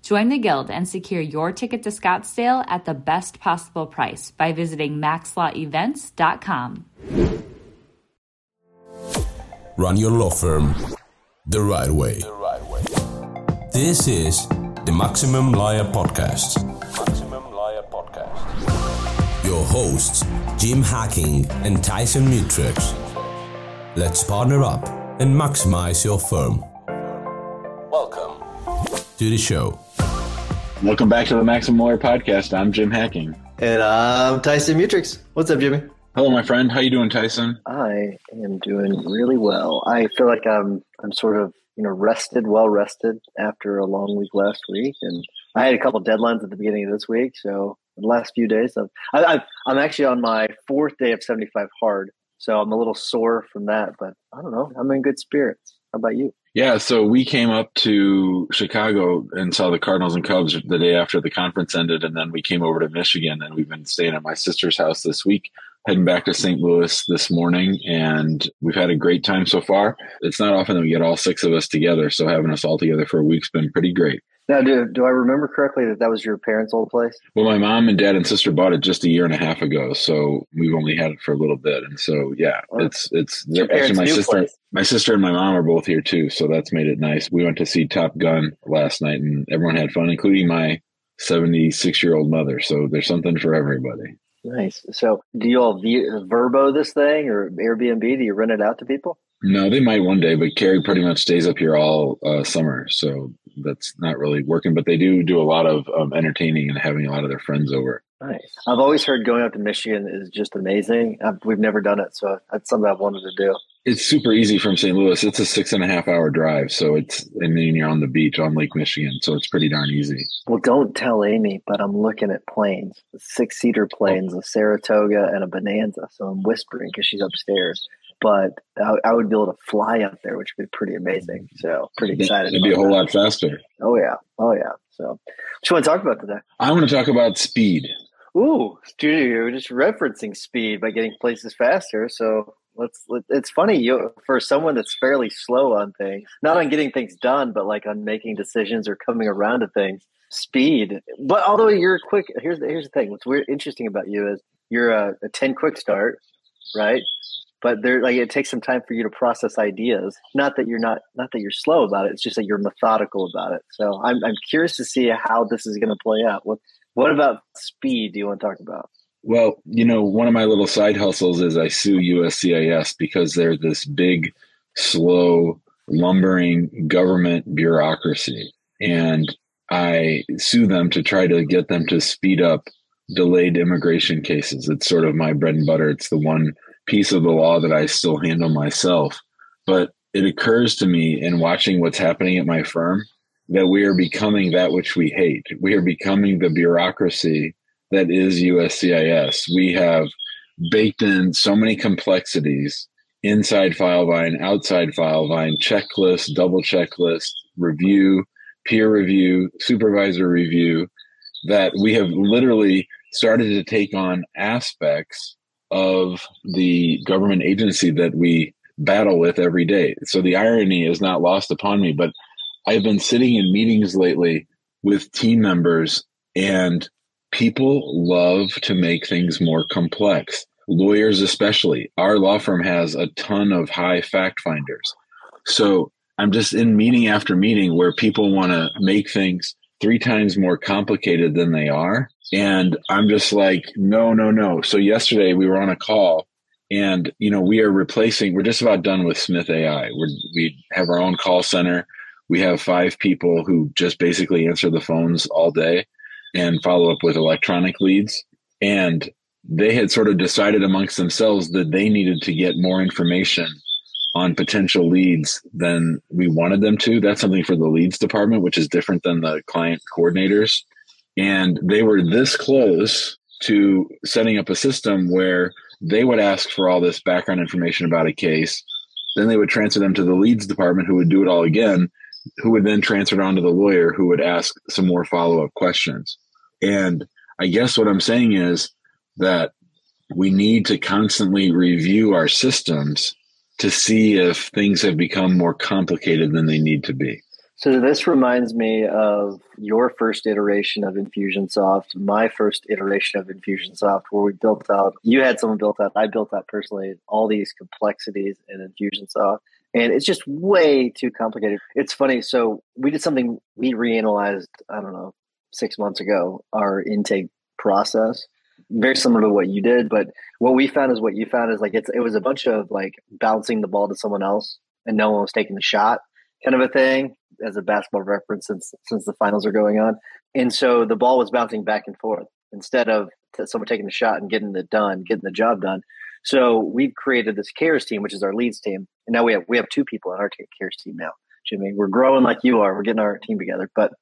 Join the Guild and secure your ticket to Scottsdale at the best possible price by visiting maxlawevents.com. Run your law firm the right way. This is the Maximum Lawyer Podcast. Your hosts, Jim Hacking and Tyson Mutrix. Let's partner up and maximize your firm. Welcome to the show. Welcome back to the Maximum Lawyer Podcast. I'm Jim Hacking. And I'm Tyson Mutrix. What's up, Jimmy? Hello, my friend. How you doing, Tyson? I am doing really well. I feel like I'm sort of, rested, well rested after a long week last week, and I had a couple deadlines at the beginning of this week. So the last few days, I'm actually on my fourth day of 75 hard, so I'm a little sore from that. But I don't know. I'm in good spirits. How about you? Yeah. So we came up to Chicago and saw the Cardinals and Cubs the day after the conference ended, and then we came over to Michigan, and we've been staying at my sister's house this week. Heading back to St. Louis this morning, and we've had a great time so far. It's not often that we get all six of us together, so having us all together for a week's been pretty great. Now, do I remember correctly that that was your parents' old place? Well, my mom and dad and sister bought it just a year and a half ago, so we've only had it for a little bit. And so, yeah, it's actually my sister and my mom are both here too, so that's made it nice. We went to see Top Gun last night, and everyone had fun, including my 76-year-old mother. So there's something for everybody. Nice. So do you all Vrbo this thing or Airbnb? Do you rent it out to people? No, they might one day, but Carrie pretty much stays up here all summer. So that's not really working, but they do a lot of entertaining and having a lot of their friends over. Nice. I've always heard going out to Michigan is just amazing. We've never done it, so that's something I've wanted to do. It's super easy from St. Louis. It's a 6.5-hour drive, so and then you're on the beach on Lake Michigan, so it's pretty darn easy. Well, don't tell Amy, but I'm looking at planes, 6-seater planes, a Saratoga and a Bonanza. So I'm whispering because she's upstairs. But I would be able to fly up there, which would be pretty amazing. So pretty excited. It'd be a whole lot faster. Oh yeah. So what do you want to talk about today? I want to talk about speed. Ooh, you're just referencing speed by getting places faster. So it's funny for someone that's fairly slow on things, not on getting things done, but like on making decisions or coming around to things. Speed, but although you're quick, here's the thing. What's weird, interesting about you is you're a 10 quick start, right? But it takes some time for you to process ideas. Not that you're slow about it. It's just that you're methodical about it. So I'm curious to see how this is going to play out. What about speed do you want to talk about? Well, one of my little side hustles is I sue USCIS because they're this big, slow, lumbering government bureaucracy. And I sue them to try to get them to speed up delayed immigration cases. It's sort of my bread and butter. It's the one piece of the law that I still handle myself. But it occurs to me in watching what's happening at my firm that we are becoming that which we hate. We are becoming the bureaucracy that is USCIS. We have baked in so many complexities inside FileVine, outside FileVine, checklist, double checklist, review, peer review, supervisor review, that we have literally started to take on aspects of the government agency that we battle with every day. So the irony is not lost upon me, but I've been sitting in meetings lately with team members, and people love to make things more complex. Lawyers especially. Our law firm has a ton of high fact finders. So I'm just in meeting after meeting where people want to make things 3 times more complicated than they are. And I'm just like, no. So yesterday we were on a call And, you know, we are replacing, we're just about done with Smith AI. We have our own call center. We have 5 people who just basically answer the phones all day and follow up with electronic leads. And they had sort of decided amongst themselves that they needed to get more information on potential leads than we wanted them to. That's something for the leads department, which is different than the client coordinators. And they were this close to setting up a system where they would ask for all this background information about a case. Then they would transfer them to the leads department, who would do it all again, who would then transfer it on to the lawyer, who would ask some more follow-up questions. And I guess what I'm saying is that we need to constantly review our systems to see if things have become more complicated than they need to be. So this reminds me of your first iteration of Infusionsoft, my first iteration of Infusionsoft, where we built out, you had someone built out, I built out personally, all these complexities in Infusionsoft. And it's just way too complicated. It's funny. So we did something, we reanalyzed, I don't know, 6 months ago, our intake process. Very similar to what you did, but what we found is what you found is like it was a bunch of like bouncing the ball to someone else and no one was taking the shot kind of a thing, as a basketball reference, since the finals are going on. And so the ball was bouncing back and forth instead of someone taking the shot and getting the job done. So we've created this CARES team, which is our leads team. And now we have 2 people in our CARES team now, Jimmy. We're growing like you are. We're getting our team together, but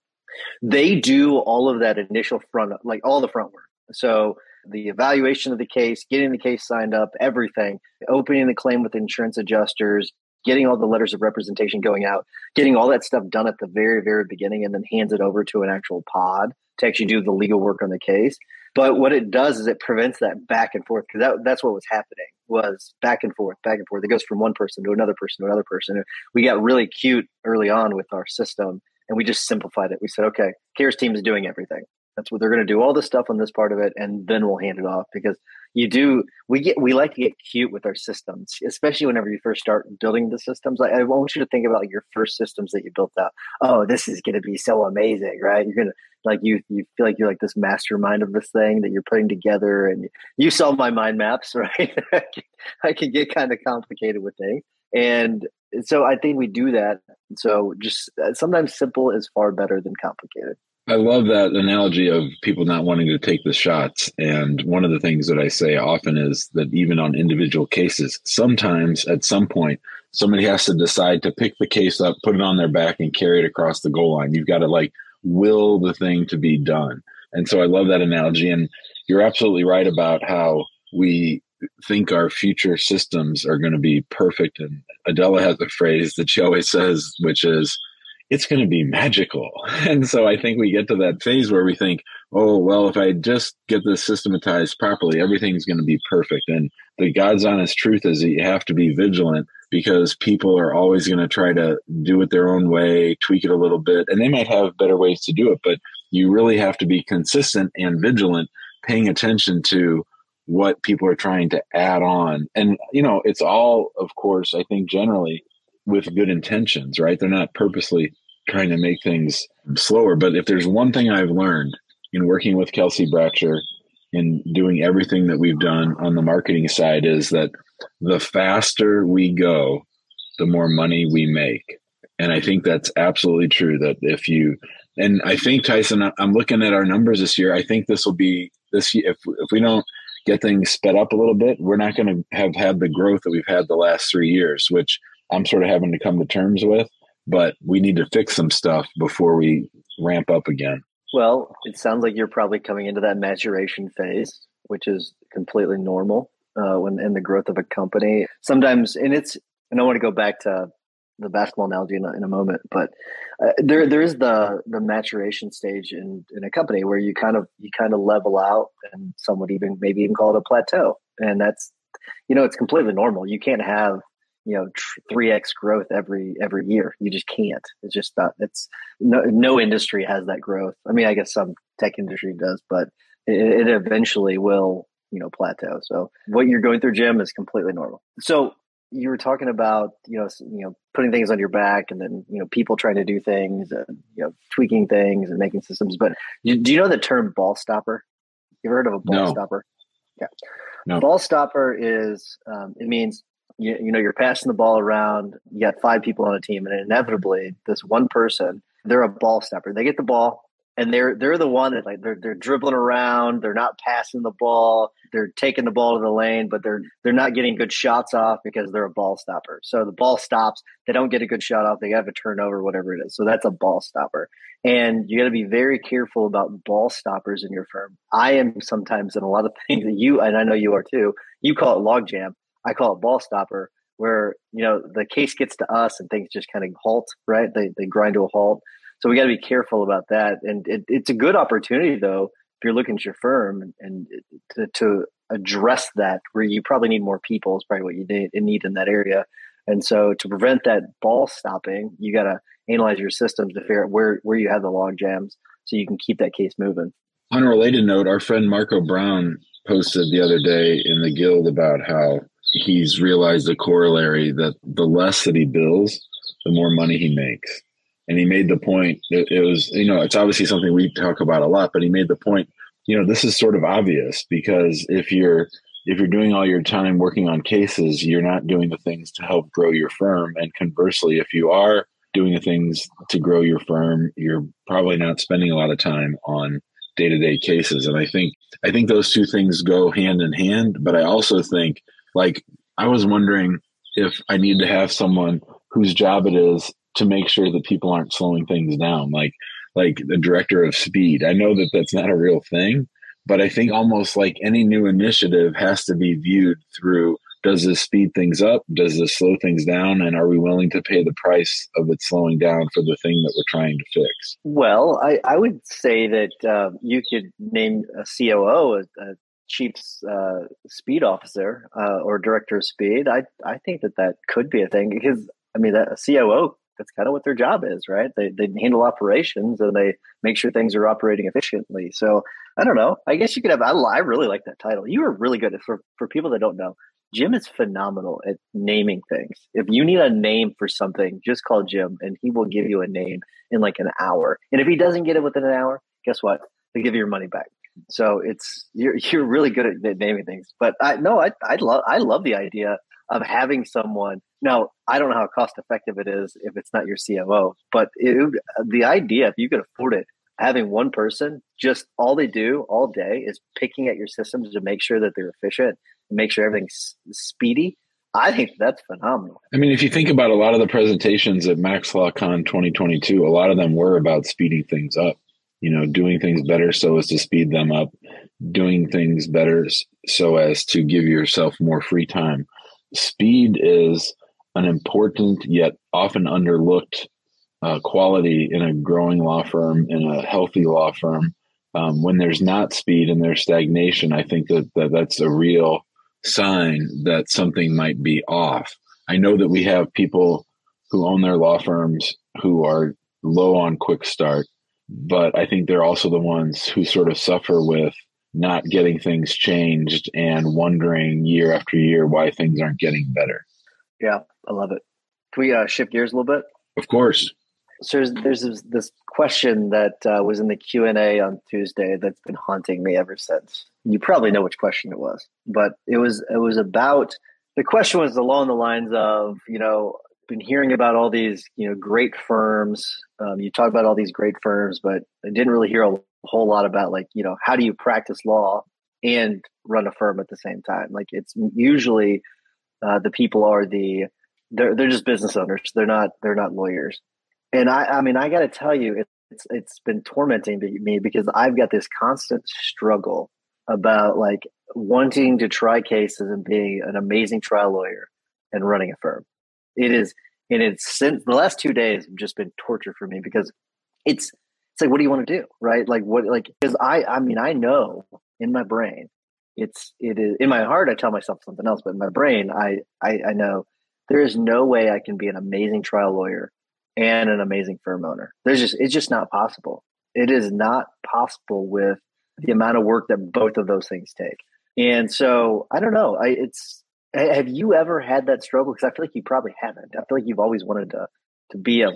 they do all of that initial front, like all the front work. So the evaluation of the case, getting the case signed up, everything, opening the claim with insurance adjusters, getting all the letters of representation going out, getting all that stuff done at the very, very beginning, and then hands it over to an actual pod to actually do the legal work on the case. But what it does is it prevents that back and forth, because that's what was happening, was back and forth, back and forth. It goes from one person to another person to another person. We got really cute early on with our system, and we just simplified it. We said, okay, CARES team is doing everything. That's what they're going to do, all the stuff on this part of it, and then we'll hand it off. Because we like to get cute with our systems, especially whenever you first start building the systems. Like, I want you to think about like your first systems that you built out. Oh, this is going to be so amazing, right? You're going to like you feel like you're like this mastermind of this thing that you're putting together, and you saw my mind maps, right? I can get kind of complicated with things, and so I think we do that. So just sometimes simple is far better than complicated. I love that analogy of people not wanting to take the shots. And one of the things that I say often is that even on individual cases, sometimes at some point, somebody has to decide to pick the case up, put it on their back, and carry it across the goal line. You've got to like will the thing to be done. And so I love that analogy. And you're absolutely right about how we think our future systems are going to be perfect. And Adela has a phrase that she always says, which is, it's going to be magical. And so I think we get to that phase where we think, oh, well, if I just get this systematized properly, everything's going to be perfect. And the God's honest truth is that you have to be vigilant, because people are always going to try to do it their own way, tweak it a little bit, and they might have better ways to do it. But you really have to be consistent and vigilant, paying attention to what people are trying to add on. And, you know, it's all, of course, I think generally, with good intentions, right? They're not purposely trying to make things slower. But if there's one thing I've learned in working with Kelsey Bratcher and doing everything that we've done on the marketing side, is that the faster we go, the more money we make. And I think that's absolutely true. That if you, and I think, Tyson, I'm looking at our numbers this year. I think this will be this year. If we don't get things sped up a little bit, we're not going to have had the growth that we've had the last 3 years, which I'm sort of having to come to terms with, but we need to fix some stuff before we ramp up again. Well, it sounds like you're probably coming into that maturation phase, which is completely normal when in the growth of a company. Sometimes, and I want to go back to the basketball analogy in a moment, but there is the maturation stage in a company where you kind of level out, and some would maybe even call it a plateau, and that's, you know, it's completely normal. You can't have 3x growth every year. You just can't. It's just not. It's no industry has that growth. I mean, I guess some tech industry does, but it eventually will, plateau. So what you're going through, Jim, is completely normal. So you were talking about, putting things on your back, and then, people trying to do things, and, tweaking things and making systems. But do you know the term ball stopper? You ever heard of a ball stopper? Yeah. No. Ball stopper is, it means, you know, you're passing the ball around, you got five people on a team, and inevitably this one person, they're a ball stopper. They get the ball and they're the one that, like, they're dribbling around, they're not passing the ball, they're taking the ball to the lane, but they're not getting good shots off because they're a ball stopper. So the ball stops, they don't get a good shot off, they have a turnover, whatever it is. So that's a ball stopper. And you got to be very careful about ball stoppers in your firm. I am sometimes in a lot of things that you, and I know you are too, you call it log jam. I call it ball stopper, where, you know, the case gets to us and things just kind of halt, right? They grind to a halt. So we got to be careful about that. And it's a good opportunity, though, if you're looking at your firm and to address that, where you probably need more people is probably what you need in that area. And so to prevent that ball stopping, you got to analyze your systems to figure out where you have the log jams so you can keep that case moving. On a related note, our friend Marco Brown posted the other day in the Guild about how he's realized a corollary that the less that he bills, the more money he makes. And he made the point, it was, you know, it's obviously something we talk about a lot, but he made the point, you know, this is sort of obvious, because if you're doing all your time working on cases, you're not doing the things to help grow your firm. And conversely, if you are doing the things to grow your firm, you're probably not spending a lot of time on day-to-day cases. And I think those two things go hand in hand. But I also think, like, I was wondering if I need to have someone whose job it is to make sure that people aren't slowing things down, like the director of speed. I know that that's not a real thing, but I think almost like any new initiative has to be viewed through, does this speed things up? Does this slow things down? And are we willing to pay the price of it slowing down for the thing that we're trying to fix? Well, I would say that you could name a COO a Chief's speed officer or director of speed. I think that could be a thing, because, I mean, a COO, that's kind of what their job is, right? They handle operations and they make sure things are operating efficiently. So I don't know. I guess you could have, I really like that title. You are really good at, for people that don't know, Jim is phenomenal at naming things. If you need a name for something, just call Jim and he will give you a name in like an hour. And if he doesn't get it within an hour, guess what? They give you your money back. So it's, you're really good at naming things. But I love the idea of having someone. Now, I don't know how cost effective it is if it's not your COO, but the idea, if you could afford it, having one person, just all they do all day is picking at your systems to make sure that they're efficient and make sure everything's speedy. I think that's phenomenal. I mean, if you think about a lot of the presentations at MaxLawCon 2022, a lot of them were about speeding things up, you know, doing things better so as to speed them up, doing things better so as to give yourself more free time. Speed is an important yet often underlooked quality in a growing law firm, in a healthy law firm. When there's not speed and there's stagnation, I think that that's a real sign that something might be off. I know that we have people who own their law firms who are low on quick start, but I think they're also the ones who sort of suffer with not getting things changed and wondering year after year why things aren't getting better. Yeah, I love it. Can we shift gears a little bit? Of course. So there's this question that was in the Q&A on Tuesday that's been haunting me ever since. You probably know which question it was, but it was about, the question was along the lines of, you know, been hearing about all these, you know, great firms. You talk about all these great firms, but I didn't really hear a whole lot about, like, you know, how do you practice law and run a firm at the same time? Like, it's usually the people are they're just business owners. They're not lawyers. And I got to tell you, it's been tormenting me, because I've got this constant struggle about, like, wanting to try cases and being an amazing trial lawyer and running a firm. It is, and it's, since the last 2 days have just been torture for me, because it's like, what do you want to do, right? Like, what, like, because I know in my brain, it is in my heart, I tell myself something else, but in my brain, I know there is no way I can be an amazing trial lawyer and an amazing firm owner. It's just not possible. It is not possible with the amount of work that both of those things take. And so I don't know. Have you ever had that struggle? Because I feel like you probably haven't. I feel like you've always wanted to be a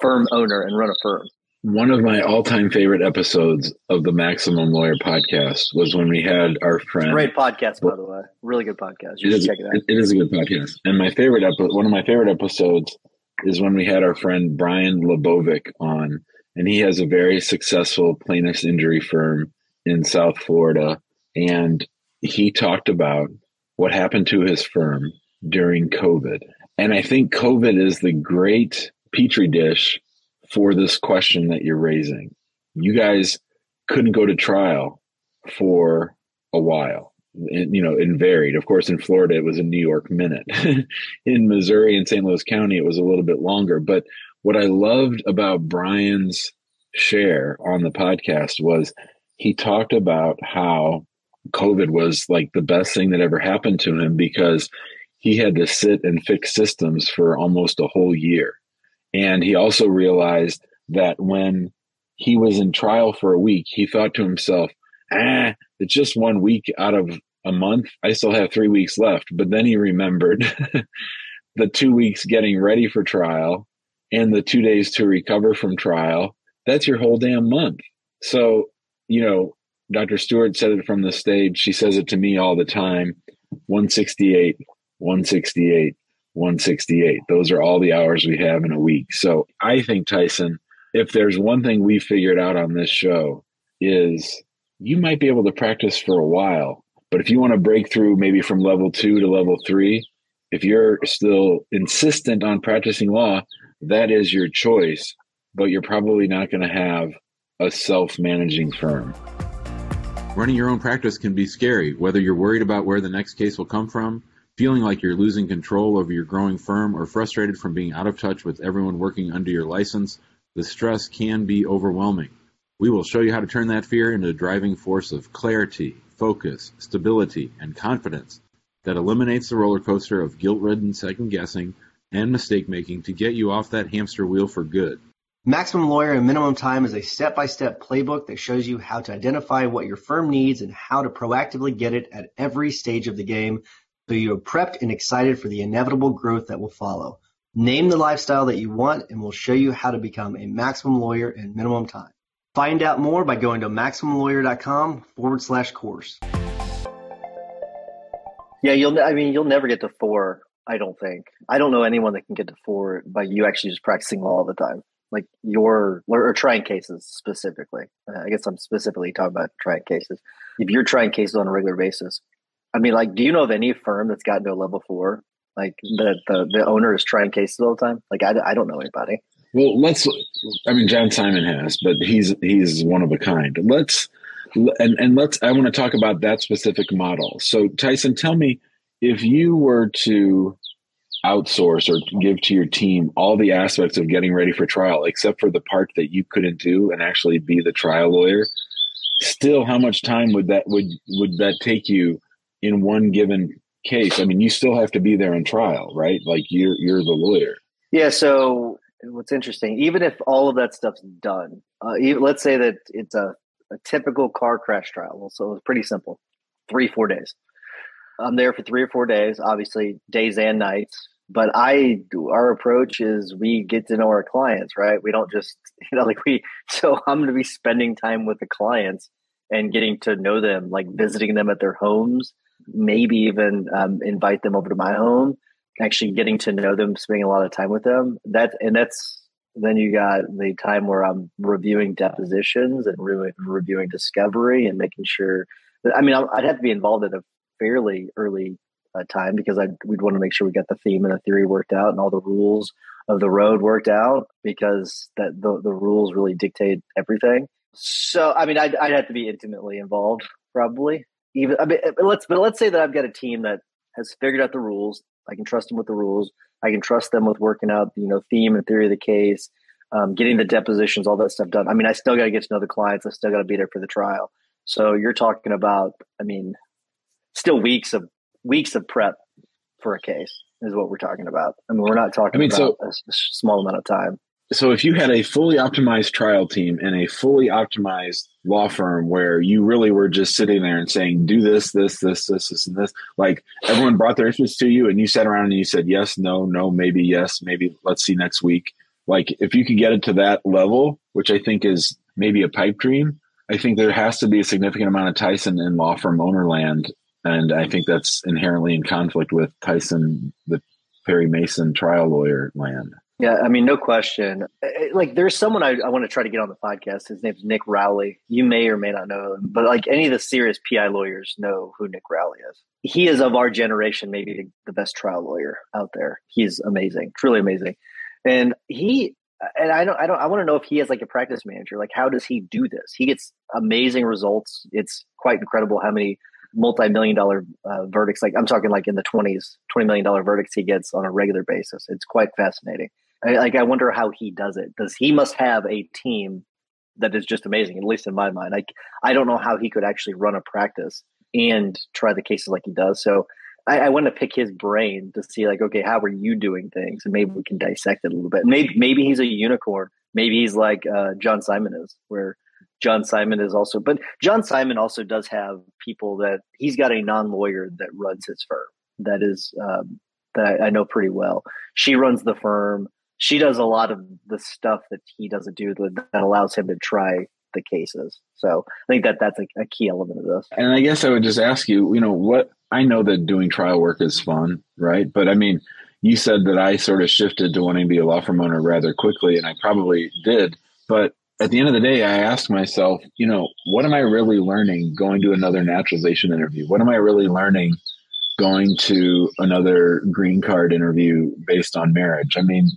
firm owner and run a firm. One of my all-time favorite episodes of the Maximum Lawyer podcast was when we had our friend. Great podcast, by the way. Really good podcast. You should check it out. It is a good podcast. And my favorite one of my favorite episodes is when we had our friend Brian Lebovic on, and he has a very successful plaintiff's injury firm in South Florida, and he talked about what happened to his firm during COVID. And I think COVID is the great petri dish for this question that you're raising. You guys couldn't go to trial for a while, and, you know, it varied. Of course, in Florida, it was a New York minute. In Missouri and St. Louis County, it was a little bit longer. But what I loved about Brian's share on the podcast was he talked about how COVID was like the best thing that ever happened to him, because he had to sit and fix systems for almost a whole year. And he also realized that when he was in trial for a week, he thought to himself, it's just 1 week out of a month. I still have 3 weeks left. But then he remembered the 2 weeks getting ready for trial and the 2 days to recover from trial. That's your whole damn month. So, you know, Dr. Stewart said it from the stage. She says it to me all the time. 168, 168. 168. Those are all the hours we have in a week. So I think, Tyson, if there's one thing we figured out on this show, is you might be able to practice for a while, but if you want to break through maybe from level 2 to level 3, if you're still insistent on practicing law, that is your choice, but you're probably not going to have a self-managing firm. Running your own practice can be scary, whether you're worried about where the next case will come from, feeling like you're losing control over your growing firm, or frustrated from being out of touch with everyone working under your license. The stress can be overwhelming. We will show you how to turn that fear into a driving force of clarity, focus, stability, and confidence that eliminates the roller coaster of guilt-ridden second-guessing and mistake-making to get you off that hamster wheel for good. Maximum Lawyer and Minimum Time is a step-by-step playbook that shows you how to identify what your firm needs and how to proactively get it at every stage of the game, so you are prepped and excited for the inevitable growth that will follow. Name the lifestyle that you want, and we'll show you how to become a maximum lawyer in minimum time. Find out more by going to MaximumLawyer.com/course. Yeah, you'll never get to 4, I don't think. I don't know anyone that can get to 4 by you actually just practicing law all the time. Like or trying cases specifically. I guess I'm specifically talking about trying cases. If you're trying cases on a regular basis, I mean, like, do you know of any firm that's gotten to a level 4? Like, the owner is trying cases all the time? Like, I don't know anybody. Well, John Simon has, but he's one of a kind. I want to talk about that specific model. So, Tyson, tell me, if you were to outsource or give to your team all the aspects of getting ready for trial, except for the part that you couldn't do and actually be the trial lawyer, still, how much time would that take you in one given case? I mean, you still have to be there in trial, right? Like you're the lawyer. Yeah. So what's interesting, even if all of that stuff's done, let's say that it's a typical car crash trial. So it's pretty simple. 3-4 days. I'm there for 3 or 4 days, obviously days and nights, but our approach is we get to know our clients, right? We don't just, so I'm going to be spending time with the clients and getting to know them, like visiting them at their homes, maybe even invite them over to my home, actually getting to know them, spending a lot of time with them. Then you got the time where I'm reviewing depositions and reviewing discovery and making sure that, I'd have to be involved at a fairly early time, because we'd want to make sure we got the theme and the theory worked out and all the rules of the road worked out, because that the rules really dictate everything. So, I'd have to be intimately involved, probably. Let's say that I've got a team that has figured out the rules. I can trust them with the rules. I can trust them with working out, theme and theory of the case, getting the depositions, all that stuff done. I still got to get to know the clients. I still got to be there for the trial. So you're talking about, still weeks of prep for a case is what we're talking about. We're not talking about a small amount of time. So if you had a fully optimized trial team and a fully optimized law firm where you really were just sitting there and saying, do this, and this, like everyone brought their interests to you and you sat around and you said, yes, no, maybe yes, maybe let's see next week. Like, if you could get it to that level, which I think is maybe a pipe dream, I think there has to be a significant amount of Tyson in law firm owner land. And I think that's inherently in conflict with Tyson, the Perry Mason trial lawyer land. Yeah, I mean, no question. Like, there's someone I want to try to get on the podcast. His name's Nick Rowley. You may or may not know him, but like any of the serious PI lawyers know who Nick Rowley is. He is, of our generation, maybe the best trial lawyer out there. He's amazing, truly amazing. And I want to know if he has like a practice manager. Like, how does he do this? He gets amazing results. It's quite incredible how many multi-million-dollar verdicts. Like, I'm talking like in the 20s, $20 million verdicts he gets on a regular basis. It's quite fascinating. I wonder how he does it. He must have a team that is just amazing, at least in my mind. I don't know how he could actually run a practice and try the cases like he does. So I want to pick his brain to see, like, okay, how are you doing things? And maybe we can dissect it a little bit. Maybe he's a unicorn. Maybe he's like John Simon is, where John Simon is also. But John Simon also does have people that he's got a non-lawyer that runs his firm. That is that I know pretty well. She runs the firm. She does a lot of the stuff that he doesn't do that allows him to try the cases. So I think that's a key element of this. And I guess I would just ask you, what I know that doing trial work is fun, right? But I mean, you said that I sort of shifted to wanting to be a law firm owner rather quickly, and I probably did. But at the end of the day, I asked myself, what am I really learning going to another naturalization interview? What am I really learning going to another green card interview based on marriage? I mean,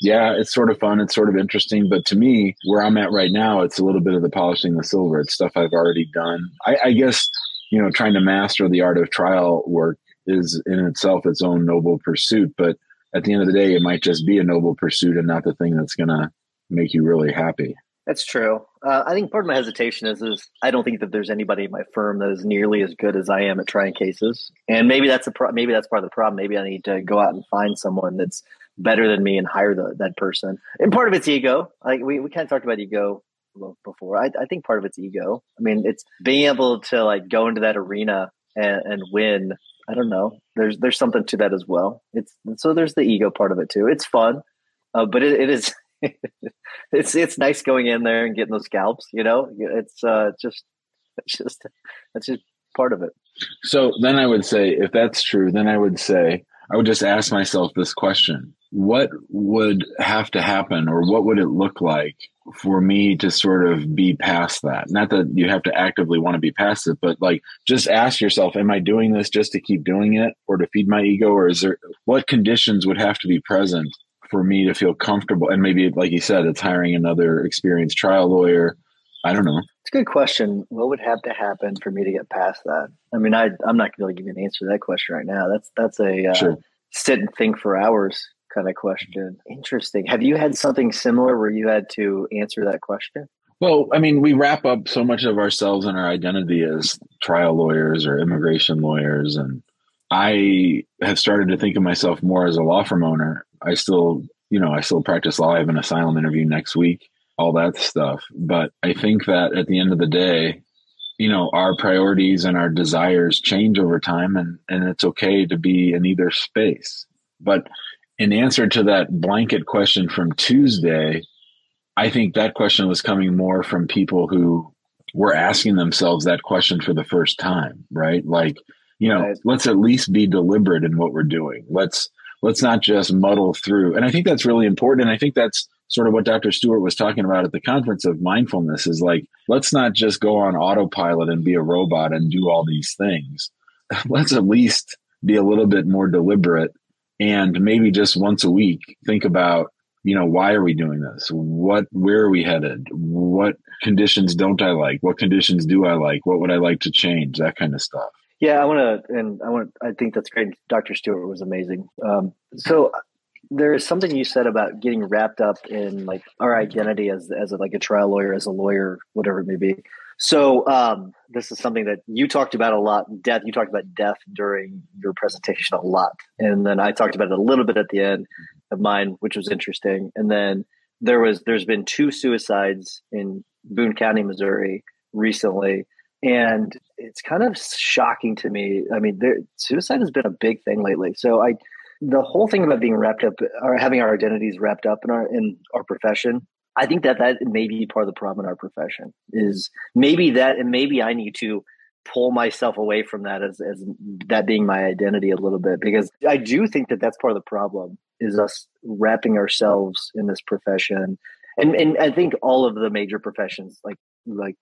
yeah, it's sort of fun. It's sort of interesting. But to me, where I'm at right now, it's a little bit of the polishing the silver. It's stuff I've already done. I guess, trying to master the art of trial work is in itself its own noble pursuit. But at the end of the day, it might just be a noble pursuit and not the thing that's going to make you really happy. That's true. I think part of my hesitation is I don't think that there's anybody in my firm that is nearly as good as I am at trying cases. And maybe maybe that's part of the problem. Maybe I need to go out and find someone that's better than me and hire that person. And part of it's ego. Like we kind of talked about ego before. I think part of it's ego. I mean, it's being able to like go into that arena and win. I don't know. There's something to that as well. So there's the ego part of it too. It's fun, but it is. It's nice going in there and getting those scalps, that's just part of it. So then I would say, if that's true, then I would just ask myself this question: what would have to happen, or what would it look like for me to sort of be past that? Not that you have to actively want to be past it, but like, just ask yourself, am I doing this just to keep doing it or to feed my ego? Or what conditions would have to be present for me to feel comfortable? And maybe, like you said, it's hiring another experienced trial lawyer. I don't know. It's a good question. What would have to happen for me to get past that? I mean, I'm not going to give you an answer to that question right now. That's a sure. Sit and think for hours kind of question. Interesting. Have you had something similar where you had to answer that question? Well, I mean, we wrap up so much of ourselves and our identity as trial lawyers or immigration lawyers. And I have started to think of myself more as a law firm owner. I still practice law. I have an asylum interview next week, all that stuff. But I think that at the end of the day, our priorities and our desires change over time, and it's okay to be in either space. But in answer to that blanket question from Tuesday, I think that question was coming more from people who were asking themselves that question for the first time, right? Like, let's at least be deliberate in what we're doing. Let's not just muddle through. And I think that's really important. And I think that's sort of what Dr. Stewart was talking about at the conference of mindfulness, is like, let's not just go on autopilot and be a robot and do all these things. Let's at least be a little bit more deliberate, and maybe just once a week, think about, why are we doing this? Where are we headed? What conditions don't I like? What conditions do I like? What would I like to change? That kind of stuff. Yeah, I think that's great. Dr. Stewart was amazing. So there is something you said about getting wrapped up in like our identity as a trial lawyer, as a lawyer, whatever it may be. So this is something that you talked about a lot. You talked about death during your presentation a lot. And then I talked about it a little bit at the end of mine, which was interesting. And then there's been two suicides in Boone County, Missouri recently. And it's kind of shocking to me. I mean, suicide has been a big thing lately. So I the whole thing about being wrapped up or having our identities wrapped up in our profession, I think that may be part of the problem in our profession is maybe that, and maybe I need to pull myself away from that as that being my identity a little bit, because I do think that that's part of the problem is us wrapping ourselves in this profession. And I think all of the major professions like,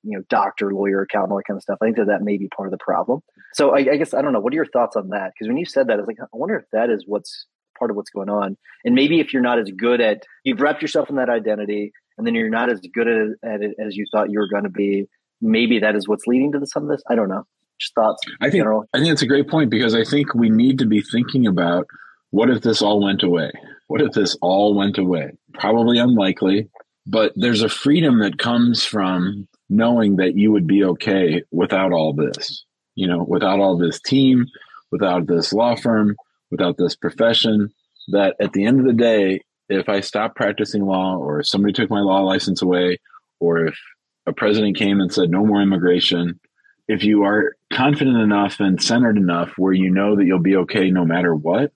you know, doctor, lawyer, accountant, all that kind of stuff. I think that may be part of the problem. So I guess, I don't know, what are your thoughts on that? Because when you said that, I was like, I wonder if that is what's part of what's going on. And maybe if you're not as good at, you've wrapped yourself in that identity and then you're not as good at it as you thought you were going to be, maybe that is what's leading to some of this. I don't know. Just thoughts in general. I think it's a great point because I think we need to be thinking about what if this all went away? What if this all went away? Probably unlikely, but there's a freedom that comes from knowing that you would be okay without all this, you know, without all this team, without this law firm, without this profession, that at the end of the day, if I stopped practicing law or if somebody took my law license away, or if a president came and said, no more immigration, if you are confident enough and centered enough where you know that you'll be okay no matter what,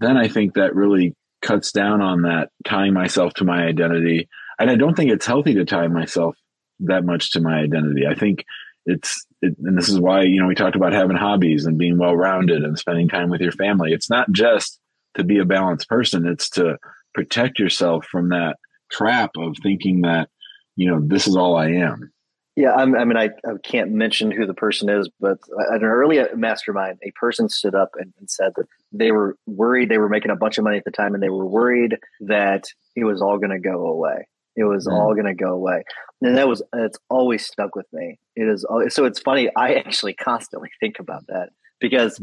then I think that really cuts down on that tying myself to my identity. And I don't think it's healthy to tie myself that much to my identity. I think and this is why, you know, we talked about having hobbies and being well-rounded and spending time with your family. It's not just to be a balanced person. It's to protect yourself from that trap of thinking that, you know, this is all I am. Yeah. I mean, I can't mention who the person is, but at an early mastermind, a person stood up and said that they were worried. They were making a bunch of money at the time and they were worried that it was all going to go away. It was all going to go away. And it's always stuck with me. It is. So it's funny. I actually constantly think about that because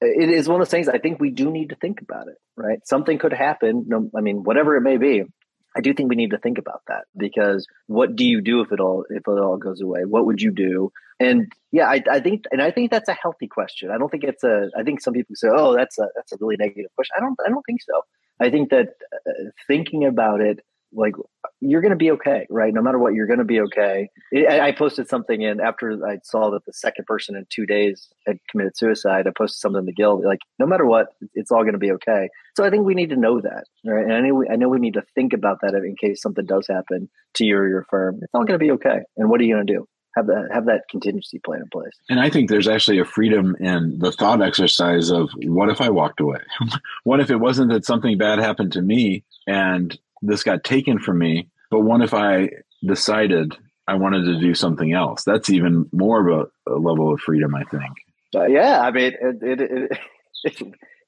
it is one of those things I think we do need to think about it, right? Something could happen. No, I mean, whatever it may be, I do think we need to think about that because what do you do if it all goes away? What would you do? And yeah, I think that's a healthy question. I don't think it's I think some people say, oh, that's a really negative question. I don't think so. I think that thinking about it, like you're going to be okay, right? No matter what, you're going to be okay. I posted something in after I saw that the second person in 2 days had committed suicide. I posted something in the Guild, like no matter what, it's all going to be okay. So I think we need to know that, right? And I know we need to think about that in case something does happen to you or your firm. It's all going to be okay. And what are you going to do? Have that contingency plan in place. And I think there's actually a freedom in the thought exercise of what if I walked away? What if it wasn't that something bad happened to me and this got taken from me, but what if I decided I wanted to do something else? That's even more of a level of freedom, I think. Yeah, I mean, it's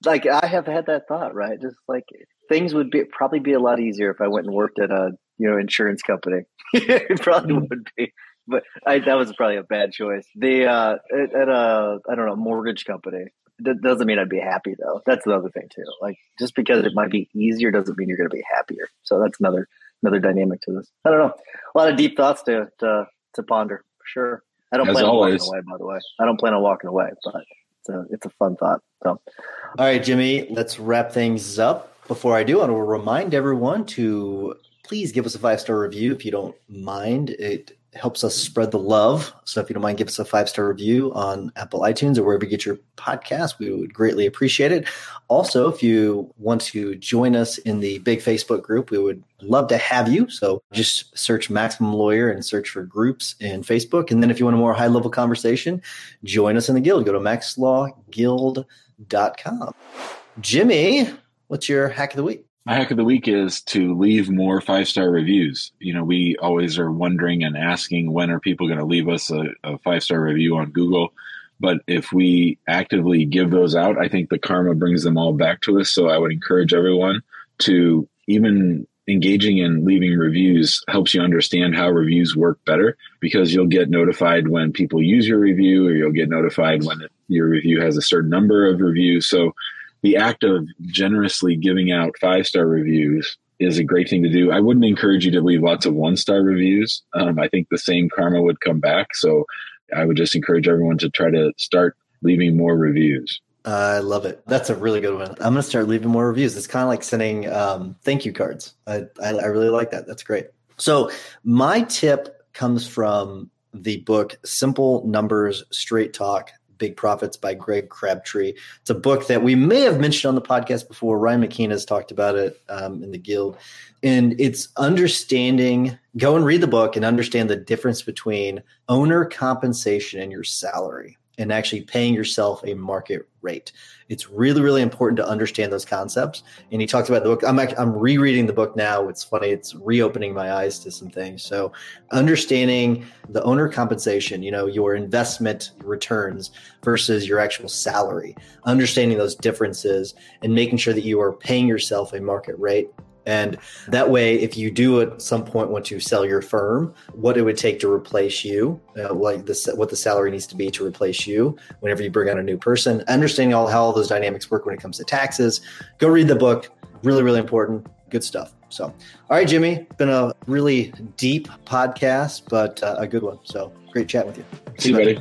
like I have had that thought, right? Just like things would probably be a lot easier if I went and worked at a insurance company. It probably would be, but that was probably a bad choice. At a mortgage company. That doesn't mean I'd be happy, though. That's another thing, too. Like, just because it might be easier doesn't mean you're going to be happier. So that's another dynamic to this. I don't know. A lot of deep thoughts to ponder, for sure. I don't plan on walking away, by the way. I don't plan on walking away, but it's a fun thought. So, all right, Jimmy, let's wrap things up. Before I do, I will remind everyone to please give us a 5-star review if you don't mind. It helps us spread the love. So if you don't mind, give us a 5-star review on Apple iTunes or wherever you get your podcast. We would greatly appreciate it. Also, if you want to join us in the big Facebook group, we would love to have you. So just search Maximum Lawyer and search for groups in Facebook. And then if you want a more high-level conversation, join us in the Guild. Go to maxlawguild.com. Jimmy, what's your hack of the week? My hack of the week is to leave more 5-star reviews. You know, we always are wondering and asking when are people going to leave us a 5-star review on Google. But if we actively give those out, I think the karma brings them all back to us. So I would encourage everyone to even engaging in leaving reviews helps you understand how reviews work better because you'll get notified when people use your review or you'll get notified when your review has a certain number of reviews. So the act of generously giving out 5-star reviews is a great thing to do. I wouldn't encourage you to leave lots of 1-star reviews. I think the same karma would come back. So I would just encourage everyone to try to start leaving more reviews. I love it. That's a really good one. I'm going to start leaving more reviews. It's kind of like sending thank you cards. I really like that. That's great. So my tip comes from the book Simple Numbers, Straight Talk Big Profits by Greg Crabtree. It's a book that we may have mentioned on the podcast before. Ryan McKean has talked about it in the Guild. And it's understanding, go and read the book and understand the difference between owner compensation and your salary and actually paying yourself a market rate. It's really, really important to understand those concepts. And he talks about the book. I'm rereading the book now. It's funny. It's reopening my eyes to some things. So understanding the owner compensation, you know, your investment returns versus your actual salary, understanding those differences and making sure that you are paying yourself a market rate. And that way, if you do at some point want to sell your firm, what it would take to replace you, what the salary needs to be to replace you whenever you bring on a new person, understanding how all those dynamics work when it comes to taxes. Go read the book. Really, really important. Good stuff. So, all right, Jimmy, it's been a really deep podcast, but a good one. So great chatting with you. See you, buddy.